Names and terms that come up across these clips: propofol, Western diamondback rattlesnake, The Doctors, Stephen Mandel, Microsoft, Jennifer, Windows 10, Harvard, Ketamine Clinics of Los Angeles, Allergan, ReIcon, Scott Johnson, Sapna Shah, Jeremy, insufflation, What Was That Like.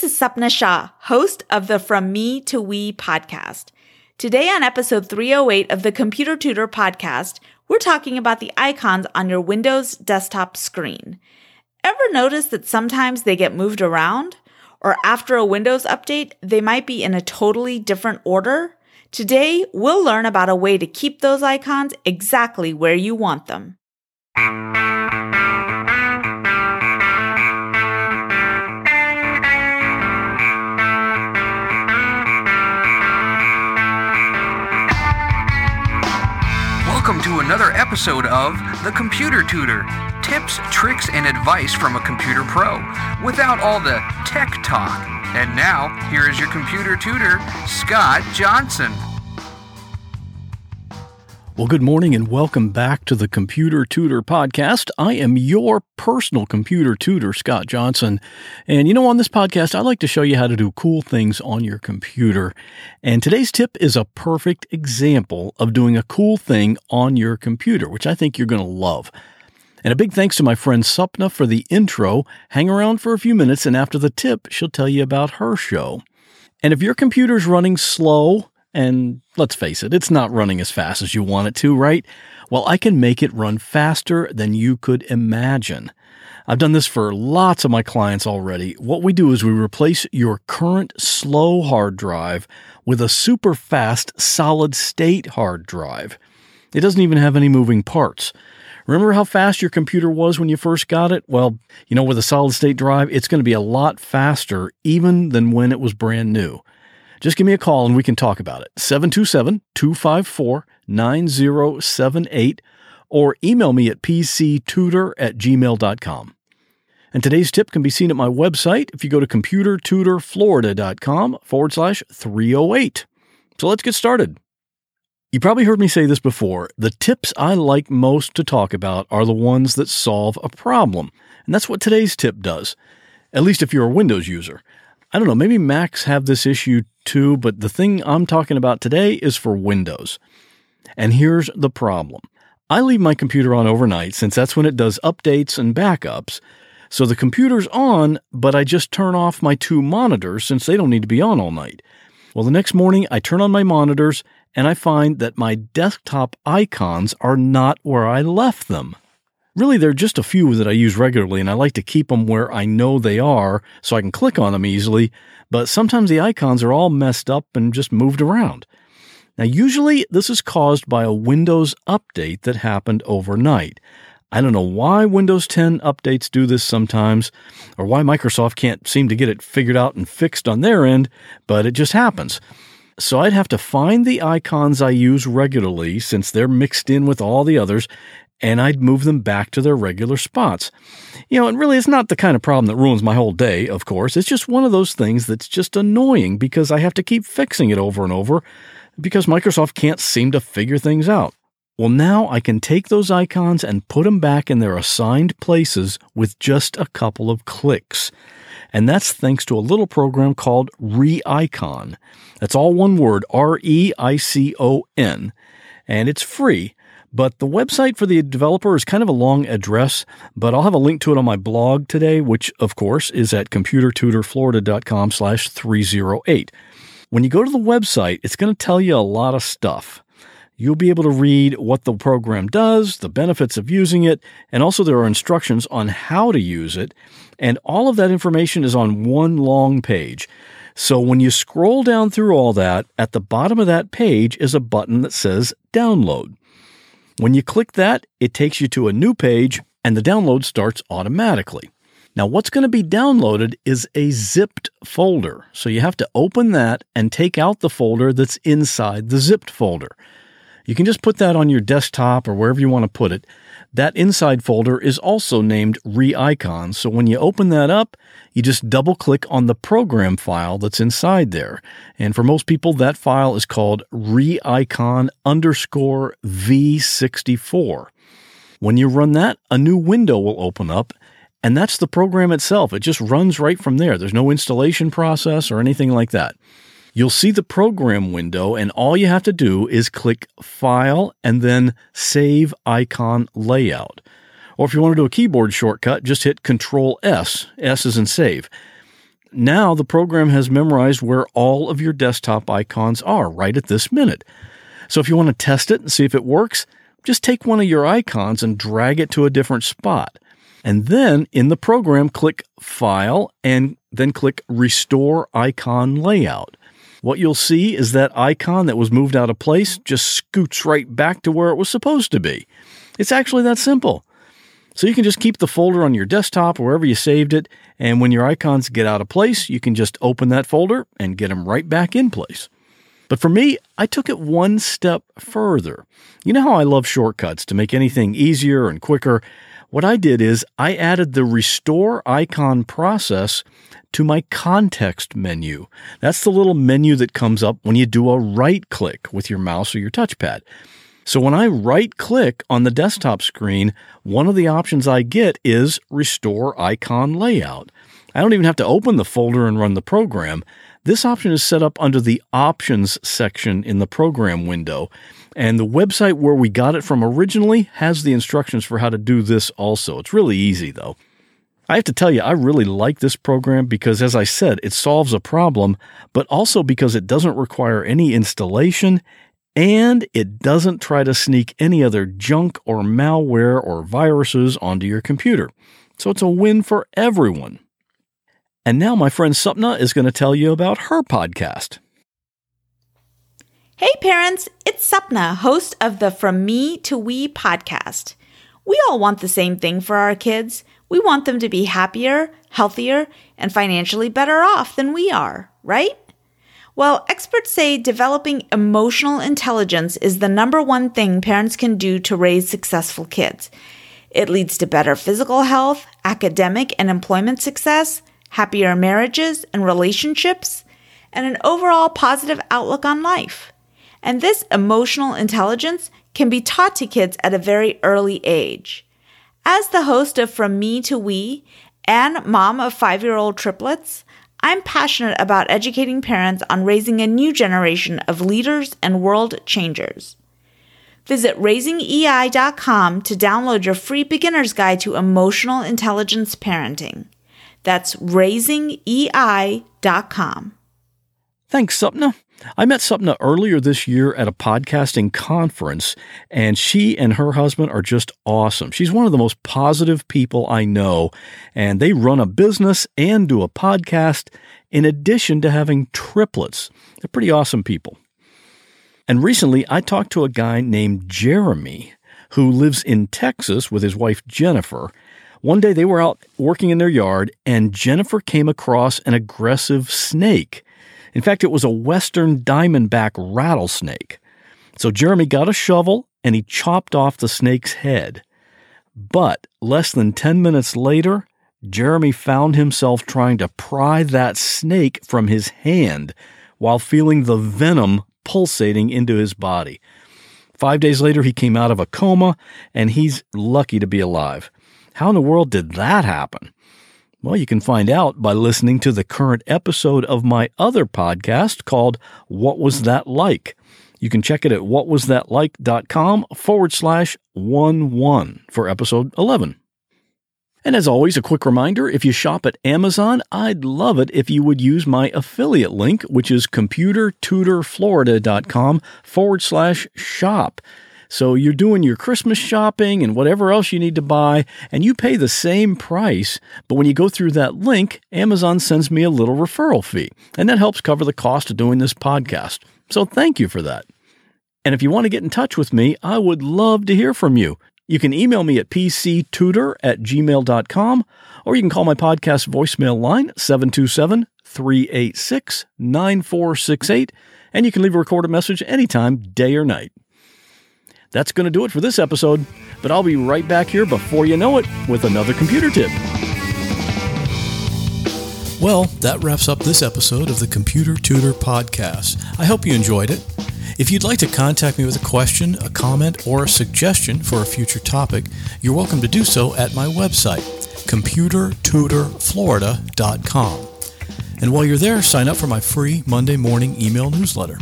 This is Sapna Shah, host of the From Me to We podcast. Today on episode 308 of the Computer Tutor podcast, we're talking about the icons on your Windows desktop screen. Ever notice that sometimes they get moved around? Or after a Windows update, they might be in a totally different order? Today, we'll learn about a way to keep those icons exactly where you want them. Welcome to another episode of The Computer Tutor. Tips, tricks, and advice from a computer pro without all the tech talk. And now, here is your computer tutor, Scott Johnson. Well, good morning and welcome back to the Computer Tutor Podcast. I am your personal computer tutor, Scott Johnson. And you know, on this podcast, I like to show you how to do cool things on your computer. And today's tip is a perfect example of doing a cool thing on your computer, which I think you're going to love. And a big thanks to my friend Sapna for the intro. Hang around for a few minutes, and after the tip, she'll tell you about her show. And if your computer's running slow, and let's face it, it's not running as fast as you want it to, right? Well, I can make it run faster than you could imagine. I've done this for lots of my clients already. What we do is we replace your current slow hard drive with a super fast solid state hard drive. It doesn't even have any moving parts. Remember how fast your computer was when you first got it? Well, you know, with a solid-state drive, it's going to be a lot faster even than when it was brand new. Just give me a call and we can talk about it. 727-254-9078 or email me at pctutor@gmail.com. And today's tip can be seen at my website if you go to computertutorflorida.com/308. So let's get started. You probably heard me say this before. The tips I like most to talk about are the ones that solve a problem. And that's what today's tip does, at least if you're a Windows user. I don't know, maybe Macs have this issue too, but the thing I'm talking about today is for Windows. And here's the problem. I leave my computer on overnight since that's when it does updates and backups. So the computer's on, but I just turn off my two monitors since they don't need to be on all night. Well, the next morning I turn on my monitors and I find that my desktop icons are not where I left them. Really, there are just a few that I use regularly, and I like to keep them where I know they are so I can click on them easily, but sometimes the icons are all messed up and just moved around. Now, usually this is caused by a Windows update that happened overnight. I don't know why Windows 10 updates do this sometimes, or why Microsoft can't seem to get it figured out and fixed on their end, but it just happens. So I'd have to find the icons I use regularly, since they're mixed in with all the others, and I'd move them back to their regular spots. You know, and really it's not the kind of problem that ruins my whole day, of course. It's just one of those things that's just annoying because I have to keep fixing it over and over because Microsoft can't seem to figure things out. Well, now I can take those icons and put them back in their assigned places with just a couple of clicks. And that's thanks to a little program called ReIcon. That's all one word, ReIcon. And it's free, but the website for the developer is kind of a long address, but I'll have a link to it on my blog today, which, of course, is at computertutorflorida.com/308. When you go to the website, it's going to tell you a lot of stuff. You'll be able to read what the program does, the benefits of using it, and also there are instructions on how to use it. And all of that information is on one long page. So when you scroll down through all that, at the bottom of that page is a button that says Download. When you click that, it takes you to a new page, and the download starts automatically. Now, what's going to be downloaded is a zipped folder. So you have to open that and take out the folder that's inside the zipped folder. You can just put that on your desktop or wherever you want to put it. That inside folder is also named ReIcon, so when you open that up, you just double-click on the program file that's inside there. And for most people, that file is called ReIcon_v64. When you run that, a new window will open up, and that's the program itself. It just runs right from there. There's no installation process or anything like that. You'll see the program window, and all you have to do is click File and then Save Icon Layout. Or if you want to do a keyboard shortcut, just hit Control S. S is in Save. Now the program has memorized where all of your desktop icons are right at this minute. So if you want to test it and see if it works, just take one of your icons and drag it to a different spot. And then in the program, click File and then click Restore Icon Layout. What you'll see is that icon that was moved out of place just scoots right back to where it was supposed to be. It's actually that simple. So you can just keep the folder on your desktop, wherever you saved it, and when your icons get out of place, you can just open that folder and get them right back in place. But for me, I took it one step further. You know how I love shortcuts to make anything easier and quicker? What I did is I added the restore icon process to my context menu. That's the little menu that comes up when you do a right-click with your mouse or your touchpad. So when I right-click on the desktop screen, one of the options I get is Restore Icon Layout. I don't even have to open the folder and run the program. This option is set up under the Options section in the program window, and the website where we got it from originally has the instructions for how to do this also. It's really easy, though. I have to tell you, I really like this program because, as I said, it solves a problem, but also because it doesn't require any installation, and it doesn't try to sneak any other junk or malware or viruses onto your computer. So it's a win for everyone. And now my friend Sapna is going to tell you about her podcast. Hey parents, it's Sapna, host of the From Me to We podcast. We all want the same thing for our kids. We want them to be happier, healthier, and financially better off than we are, right? Well, experts say developing emotional intelligence is the number one thing parents can do to raise successful kids. It leads to better physical health, academic and employment success, happier marriages and relationships, and an overall positive outlook on life. And this emotional intelligence can be taught to kids at a very early age. As the host of From Me to We and mom of 5-year-old triplets, I'm passionate about educating parents on raising a new generation of leaders and world changers. Visit raisingei.com to download your free beginner's guide to emotional intelligence parenting. That's raisingei.com. Thanks, Sapna. I met Sapna earlier this year at a podcasting conference, and she and her husband are just awesome. She's one of the most positive people I know, and they run a business and do a podcast in addition to having triplets. They're pretty awesome people. And recently, I talked to a guy named Jeremy who lives in Texas with his wife, Jennifer. One day, they were out working in their yard, and Jennifer came across an aggressive snake. In fact, it was a Western diamondback rattlesnake. So Jeremy got a shovel, and he chopped off the snake's head. But less than 10 minutes later, Jeremy found himself trying to pry that snake from his hand while feeling the venom pulsating into his body. 5 days later, he came out of a coma, and he's lucky to be alive. How in the world did that happen? Well, you can find out by listening to the current episode of my other podcast called What Was That Like? You can check it at whatwasthatlike.com/11 for episode 11. And as always, a quick reminder, if you shop at Amazon, I'd love it if you would use my affiliate link, which is computertutorflorida.com/shop. So you're doing your Christmas shopping and whatever else you need to buy, and you pay the same price, but when you go through that link, Amazon sends me a little referral fee, and that helps cover the cost of doing this podcast. So thank you for that. And if you want to get in touch with me, I would love to hear from you. You can email me at pctutor@gmail.com, or you can call my podcast voicemail line, 727-386-9468, and you can leave a recorded message anytime, day or night. That's going to do it for this episode, but I'll be right back here before you know it with another computer tip. Well, that wraps up this episode of the Computer Tutor Podcast. I hope you enjoyed it. If you'd like to contact me with a question, a comment, or a suggestion for a future topic, you're welcome to do so at my website, computertutorflorida.com. And while you're there, sign up for my free Monday morning email newsletter.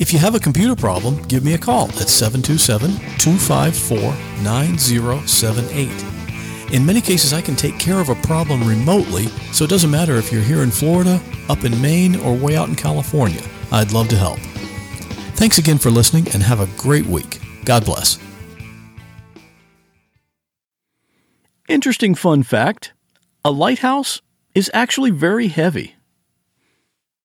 If you have a computer problem, give me a call at 727-254-9078. In many cases, I can take care of a problem remotely, so it doesn't matter if you're here in Florida, up in Maine, or way out in California. I'd love to help. Thanks again for listening, and have a great week. God bless. Interesting fun fact, a lighthouse is actually very heavy.